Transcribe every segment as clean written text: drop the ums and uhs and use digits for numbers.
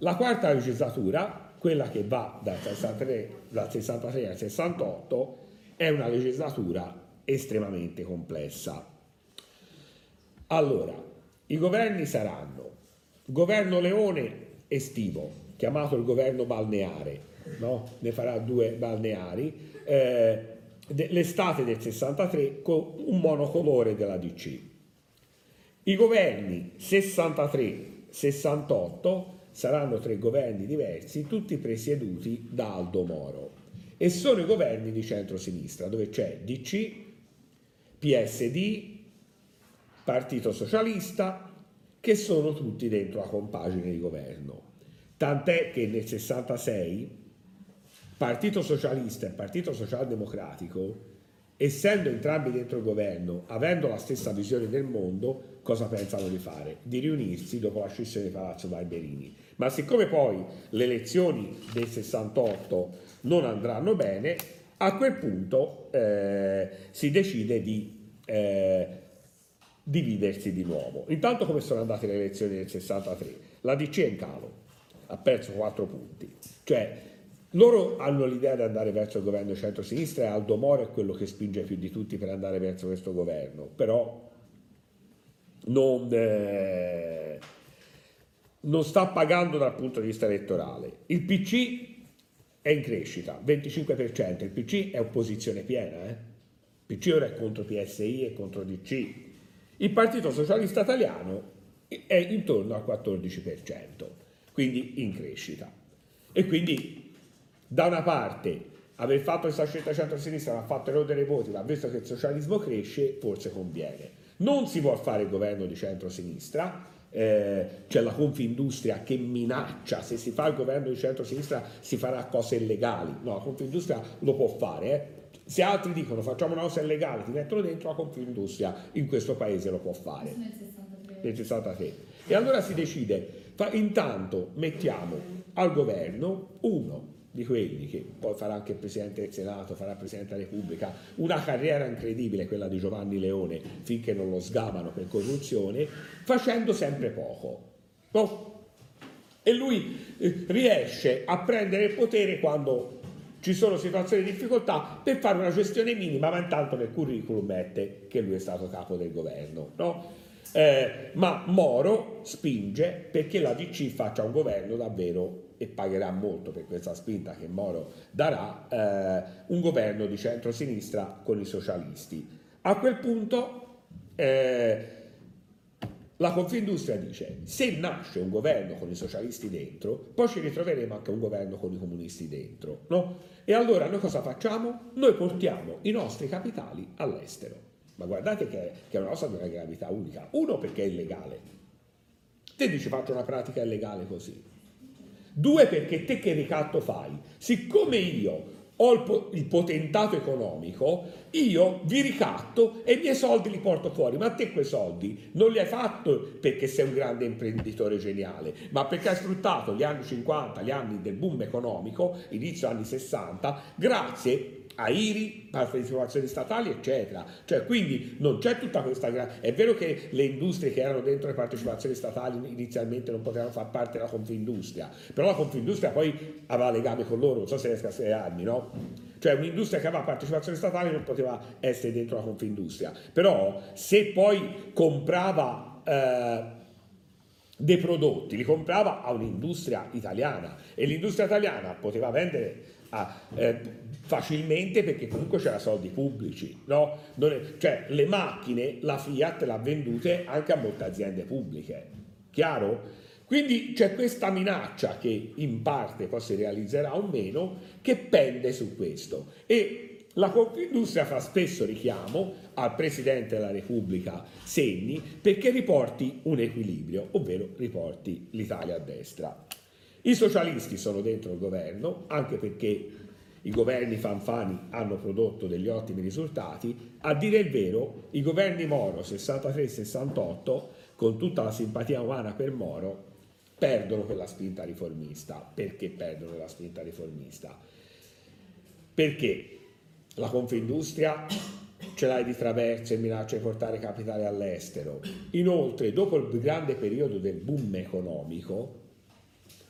La quarta legislatura, quella che va dal 63 al 68, è una legislatura estremamente complessa. Allora, i governi saranno governo Leone estivo, chiamato il governo balneare, no? Ne farà due balneari, l'estate del 63 con un monocolore della DC. I governi 63-68 saranno tre governi diversi, tutti presieduti da Aldo Moro, e sono i governi di centrosinistra, dove c'è DC, PSD, Partito Socialista, che sono tutti dentro la compagine di governo. Tant'è che nel 66 Partito Socialista e Partito Socialdemocratico, essendo entrambi dentro il governo, avendo la stessa visione del mondo, cosa pensano di fare? Di riunirsi dopo la scissione di Palazzo Barberini. Ma siccome poi le elezioni del 68 non andranno bene, a quel punto si decide di dividersi di nuovo. Intanto, come sono andate le elezioni del 63? La DC è in calo, ha perso 4 punti, cioè loro hanno l'idea di andare verso il governo centro-sinistra e Aldo Moro è quello che spinge più di tutti per andare verso questo governo, però non sta pagando dal punto di vista elettorale. Il PC è in crescita, 25%, il PC è opposizione piena, il PC ora è contro PSI e contro DC, il Partito Socialista Italiano è intorno al 14%. Quindi in crescita. E quindi da una parte aver fatto questa scelta centro-sinistra l'ha fatto erodere i voti, ma visto che il socialismo cresce forse conviene. Non si può fare il governo di centro-sinistra, c'è la Confindustria che minaccia, se si fa il governo di centro-sinistra si farà cose illegali. No, la Confindustria lo può fare, Se altri dicono facciamo una cosa illegale, ti mettono dentro, la Confindustria in questo paese lo può fare. Nel 63. E allora si decide, intanto mettiamo al governo uno di quelli che poi farà anche il Presidente del Senato, farà il Presidente della Repubblica, una carriera incredibile quella di Giovanni Leone finché non lo sgamano per corruzione, facendo sempre poco. E lui riesce a prendere il potere quando ci sono situazioni di difficoltà per fare una gestione minima, ma intanto nel curriculum mette che lui è stato capo del governo, no? Ma Moro spinge perché la DC faccia un governo davvero, e pagherà molto per questa spinta che Moro darà, un governo di centrosinistra con i socialisti. A quel punto la Confindustria dice: se nasce un governo con i socialisti dentro, poi ci ritroveremo anche un governo con i comunisti dentro, no? E allora noi cosa facciamo? Noi portiamo i nostri capitali all'estero. Ma guardate che è una cosa di una gravità unica. Uno, perché è illegale. Te dici faccio una pratica illegale così. Due, perché te che ricatto fai? Siccome io ho il potentato economico, io vi ricatto e i miei soldi li porto fuori. Ma te quei soldi non li hai fatto perché sei un grande imprenditore geniale, ma perché hai sfruttato gli anni 50, gli anni del boom economico, inizio anni 60, grazie a IRI, partecipazioni statali, eccetera. Cioè, quindi non c'è tutta questa è vero che le industrie che erano dentro le partecipazioni statali inizialmente non potevano far parte della Confindustria, però la Confindustria poi aveva legame con loro, non so se riesco a spiegarmi, no? Cioè, un'industria che aveva partecipazioni statali non poteva essere dentro la Confindustria, però se poi comprava dei prodotti, li comprava a un'industria italiana, e l'industria italiana poteva vendere facilmente perché comunque c'era soldi pubblici, no? Cioè le macchine la Fiat l'ha vendute anche a molte aziende pubbliche, chiaro? Quindi c'è questa minaccia che in parte poi si realizzerà o meno, che pende su questo, e la Confindustria fa spesso richiamo al Presidente della Repubblica Segni perché riporti un equilibrio, ovvero riporti l'Italia a destra. I socialisti sono dentro il governo, anche perché i governi Fanfani hanno prodotto degli ottimi risultati. A dire il vero, i governi Moro 63-68, con tutta la simpatia umana per Moro, perdono quella spinta riformista. Perché perdono la spinta riformista? Perché la Confindustria ce l'hai di traverso e minaccia di portare capitale all'estero. Inoltre, dopo il grande periodo del boom economico,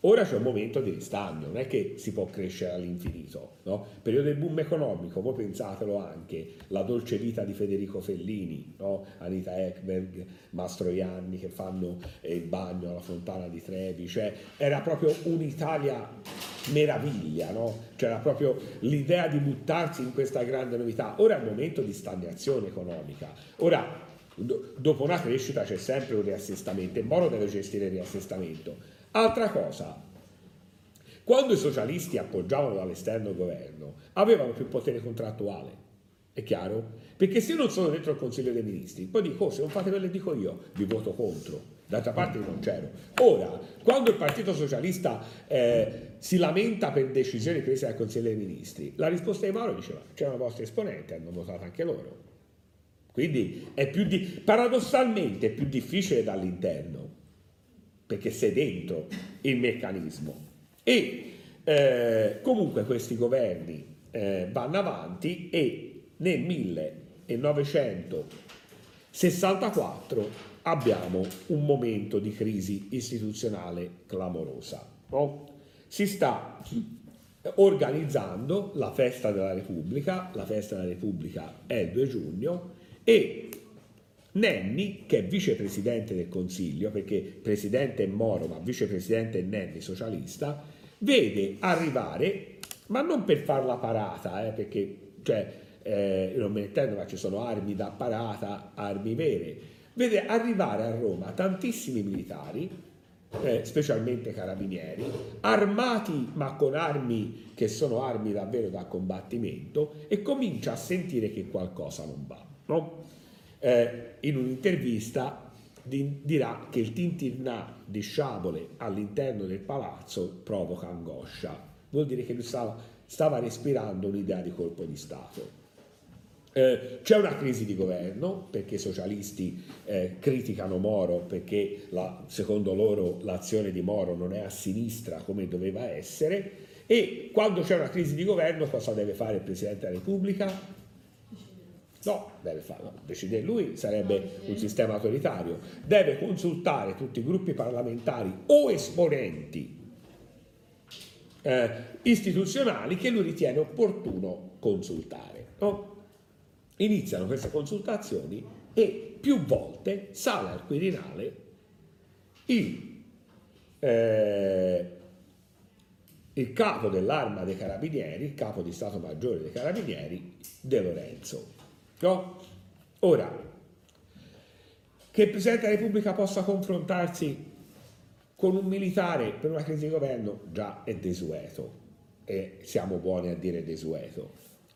ora c'è un momento di ristagno, non è che si può crescere all'infinito, no? Periodo del boom economico, voi pensatelo anche, la dolce vita di Federico Fellini, no? Anita Ekberg, Mastroianni che fanno il bagno alla Fontana di Trevi, cioè era proprio un'Italia meraviglia, no? C'era proprio l'idea di buttarsi in questa grande novità. Ora è un momento di stagnazione economica, ora dopo una crescita c'è sempre un riassestamento e Moro deve gestire il riassestamento. Altra cosa, quando i socialisti appoggiavano dall'esterno il governo, avevano più potere contrattuale, è chiaro? Perché se io non sono dentro il Consiglio dei Ministri, poi dico, se non fate quello che dico io, vi voto contro, d'altra parte non c'ero. Ora, quando il Partito Socialista si lamenta per decisioni prese dal Consiglio dei Ministri, la risposta di Moro diceva, c'era una vostra esponente, hanno votato anche loro. Quindi è più paradossalmente è più difficile dall'interno, perché sei dentro il meccanismo. E comunque questi governi vanno avanti e nel 1964 abbiamo un momento di crisi istituzionale clamorosa. No? Si sta organizzando la festa della Repubblica, è il 2 giugno e Nenni, che è vicepresidente del Consiglio, perché presidente è Moro, ma vicepresidente è Nenni, socialista, vede arrivare, ma non per far la parata, perché cioè, io non me ne intendo, ma ci sono armi da parata, armi vere, vede arrivare a Roma tantissimi militari, specialmente carabinieri, armati ma con armi che sono armi davvero da combattimento, e comincia a sentire che qualcosa non va, no? In un'intervista dirà che il tintinnà di sciabole all'interno del palazzo provoca angoscia, vuol dire che lui stava respirando un'idea di colpo di Stato. C'è una crisi di governo perché i socialisti criticano Moro perché secondo loro l'azione di Moro non è a sinistra come doveva essere, e quando c'è una crisi di governo cosa deve fare il Presidente della Repubblica? No, deve farlo, decide lui, sarebbe un sistema autoritario. Deve consultare tutti i gruppi parlamentari o esponenti istituzionali che lui ritiene opportuno consultare. No? Iniziano queste consultazioni e più volte sale al Quirinale il capo dell'arma dei carabinieri, il capo di Stato Maggiore dei carabinieri, De Lorenzo. No? Ora, che il Presidente della Repubblica possa confrontarsi con un militare per una crisi di governo già è desueto, e siamo buoni a dire desueto.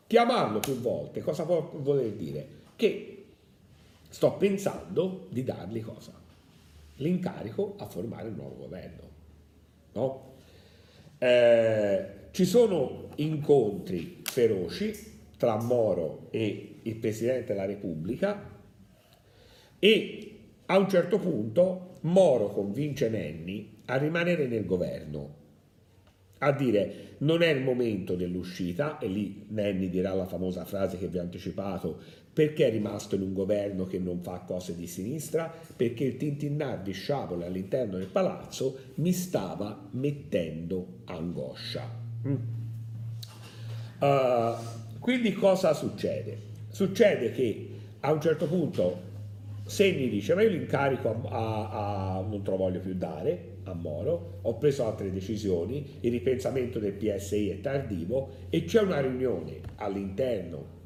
Chiamarlo più volte cosa può voler dire? Che sto pensando di dargli cosa? L'incarico a formare un nuovo governo, no? Ci sono incontri feroci tra Moro e il Presidente della Repubblica, e a un certo punto Moro convince Nenni a rimanere nel governo, a dire non è il momento dell'uscita, e lì Nenni dirà la famosa frase che vi ho anticipato, perché è rimasto in un governo che non fa cose di sinistra, perché il tintinnar di sciabole all'interno del palazzo mi stava mettendo angoscia. Quindi cosa succede? Succede che a un certo punto Segni dice ma io l'incarico non te lo voglio più dare a Moro, ho preso altre decisioni, il ripensamento del PSI è tardivo, e c'è una riunione all'interno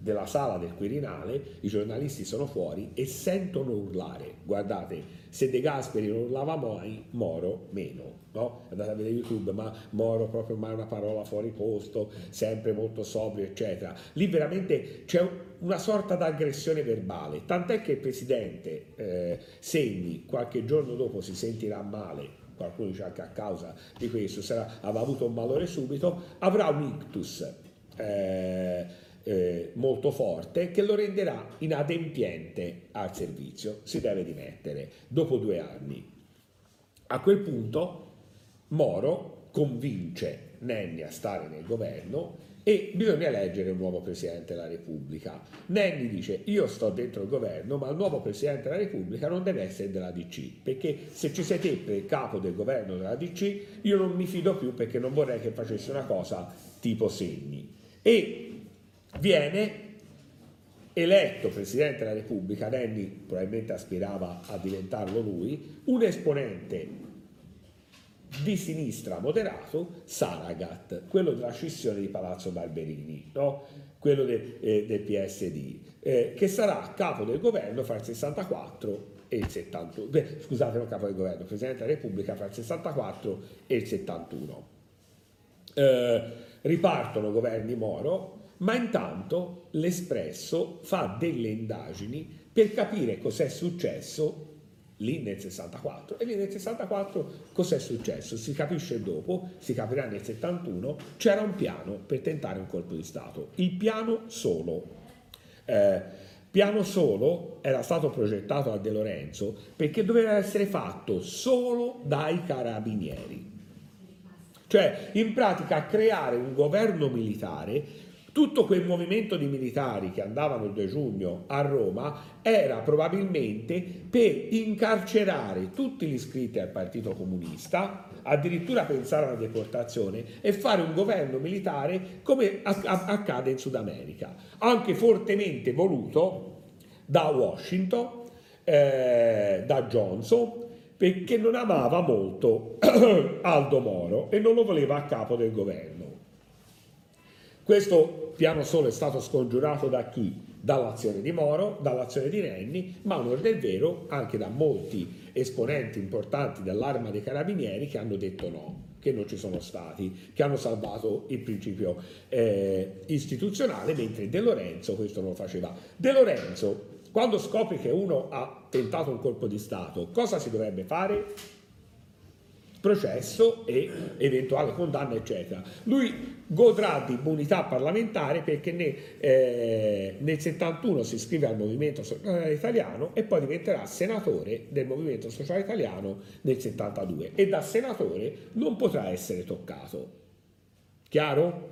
della sala del Quirinale, i giornalisti sono fuori e sentono urlare, guardate, se De Gasperi non urlava mai, Moro meno, no? Andate a vedere YouTube, ma Moro proprio mai una parola fuori posto, sempre molto sobrio, eccetera. Lì veramente c'è una sorta d'aggressione verbale, tant'è che il presidente Segni qualche giorno dopo si sentirà male, qualcuno dice anche a causa di questo, aveva avuto un malore subito, avrà un ictus molto forte che lo renderà inadempiente al servizio, si deve dimettere dopo 2 anni. A quel punto Moro convince Nenni a stare nel governo e bisogna eleggere un nuovo Presidente della Repubblica. Nenni dice: io sto dentro il governo, ma il nuovo Presidente della Repubblica non deve essere della DC, perché se ci siete per il capo del governo della DC io non mi fido più, perché non vorrei che facesse una cosa tipo Segni. E viene eletto Presidente della Repubblica, Nenni probabilmente aspirava a diventarlo lui, un esponente di sinistra moderato, Saragat, quello della scissione di Palazzo Barberini, no? Quello del PSD, che sarà capo del governo fra il 64 e il 71, scusate, non capo del governo, Presidente della Repubblica fra il 64 e il 71. Ripartono governi Moro, ma intanto l'Espresso fa delle indagini per capire cos'è successo lì nel 64, e lì nel 64 cos'è successo? Si capisce dopo, si capirà nel 71, c'era un piano per tentare un colpo di Stato, il piano solo. Piano solo era stato progettato da De Lorenzo perché doveva essere fatto solo dai carabinieri, cioè in pratica creare un governo militare. Tutto quel movimento di militari che andavano il 2 giugno a Roma era probabilmente per incarcerare tutti gli iscritti al Partito Comunista, addirittura pensare alla deportazione e fare un governo militare come accade in Sud America, anche fortemente voluto da Washington, da Johnson, perché non amava molto Aldo Moro e non lo voleva a capo del governo. Questo piano solo è stato scongiurato da chi? Dall'azione di Moro, dall'azione di Nenni, ma onor del vero anche da molti esponenti importanti dell'Arma dei Carabinieri che hanno detto no, che non ci sono stati, che hanno salvato il principio istituzionale, mentre De Lorenzo questo non lo faceva. De Lorenzo, quando scopre che uno ha tentato un colpo di Stato, cosa si dovrebbe fare? Processo e eventuale condanna, eccetera. Lui godrà di immunità parlamentare perché nel 71 si iscrive al Movimento Sociale Italiano e poi diventerà senatore del Movimento Sociale Italiano nel 72, e da senatore non potrà essere toccato. Chiaro?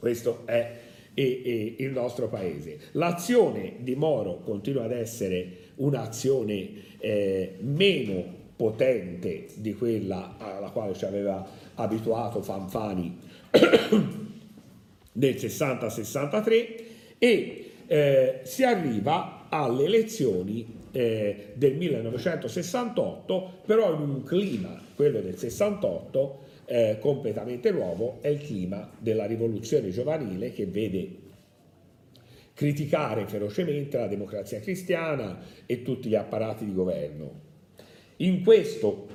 Questo è il nostro paese. L'azione di Moro continua ad essere un'azione meno potente di quella alla quale ci aveva abituato Fanfani nel 60-63, e si arriva alle elezioni del 1968, però in un clima, quello del 68, completamente nuovo. È il clima della rivoluzione giovanile che vede criticare ferocemente la Democrazia Cristiana e tutti gli apparati di governo. In questo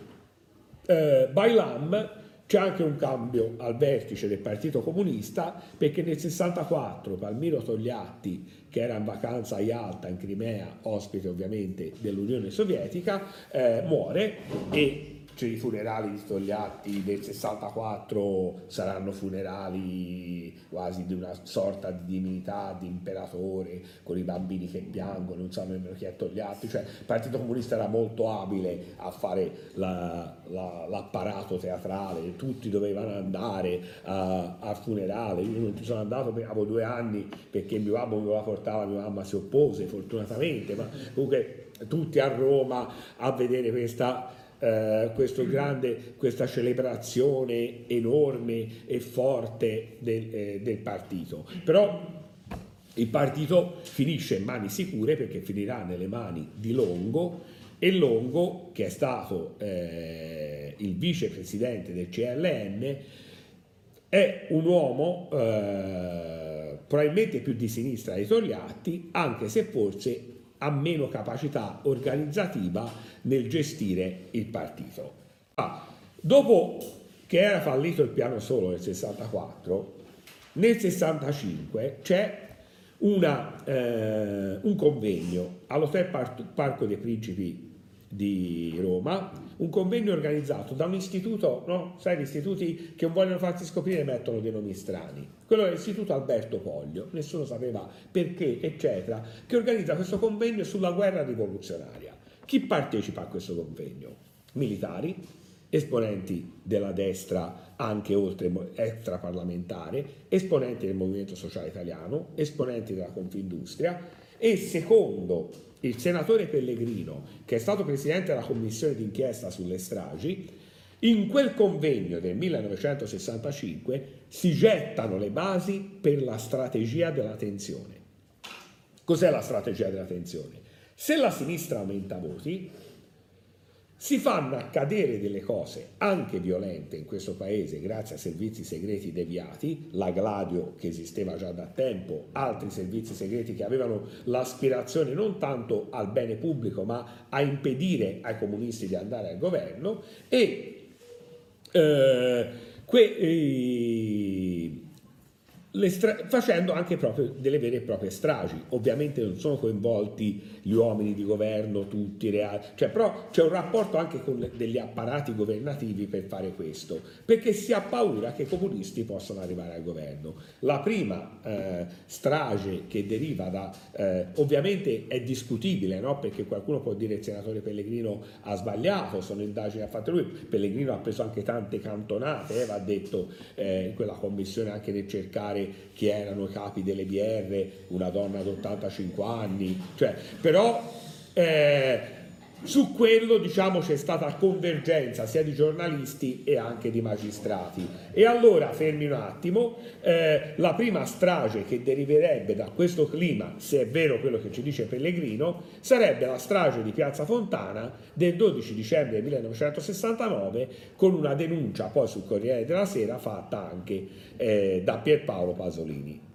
bailam c'è anche un cambio al vertice del Partito Comunista, perché nel 64 Palmiro Togliatti, che era in vacanza a Yalta in Crimea, ospite ovviamente dell'Unione Sovietica, muore, e cioè, i funerali di Togliatti del 64 saranno funerali quasi di una sorta di divinità, di imperatore, con i bambini che piangono, non sanno nemmeno chi è Togliatti. Cioè, il Partito Comunista era molto abile a fare l'apparato teatrale, tutti dovevano andare al funerale. Io non ci sono andato, avevo 2 anni perché mio babbo me la portava, mia mamma si oppose fortunatamente, ma comunque tutti a Roma a vedere questa celebrazione enorme e forte del partito. Però il partito finisce in mani sicure, perché finirà nelle mani di Longo, e Longo, che è stato il vicepresidente del CLN, è un uomo probabilmente più di sinistra di Togliatti, anche se forse ha meno capacità organizzativa nel gestire il partito. Dopo che era fallito il piano solo nel 64, nel 65 c'è un convegno all'Hotel Parco dei Principi di Roma, un convegno organizzato da un istituto, no? Sai, gli istituti che non vogliono farsi scoprire mettono dei nomi strani. Quello è l'Istituto Alberto Poglio, nessuno sapeva perché, eccetera, che organizza questo convegno sulla guerra rivoluzionaria. Chi partecipa a questo convegno? Militari, esponenti della destra anche oltre extraparlamentare, esponenti del Movimento Sociale Italiano, esponenti della Confindustria, e secondo il senatore Pellegrino, che è stato presidente della commissione d'inchiesta sulle stragi, in quel convegno del 1965 si gettano le basi per la strategia della tensione. Cos'è la strategia della tensione? Se la sinistra aumenta voti, si fanno accadere delle cose anche violente in questo paese grazie a servizi segreti deviati, la Gladio che esisteva già da tempo, altri servizi segreti che avevano l'aspirazione non tanto al bene pubblico ma a impedire ai comunisti di andare al governo, e facendo anche proprio delle vere e proprie stragi. Ovviamente non sono coinvolti gli uomini di governo, tutti reali, cioè, però c'è un rapporto anche con degli apparati governativi per fare questo, perché si ha paura che i comunisti possano arrivare al governo. La prima strage che deriva da, ovviamente è discutibile, no? Perché qualcuno può dire il senatore Pellegrino ha sbagliato, sono indagini a fatte lui, Pellegrino ha preso anche tante cantonate, va detto, in quella commissione anche nel cercare chi erano i capi delle BR, una donna di 85 anni, cioè, però su quello diciamo c'è stata convergenza sia di giornalisti e anche di magistrati. E allora, fermi un attimo, la prima strage che deriverebbe da questo clima, se è vero quello che ci dice Pellegrino, sarebbe la strage di Piazza Fontana del 12 dicembre 1969, con una denuncia poi sul Corriere della Sera fatta anche da Pierpaolo Pasolini.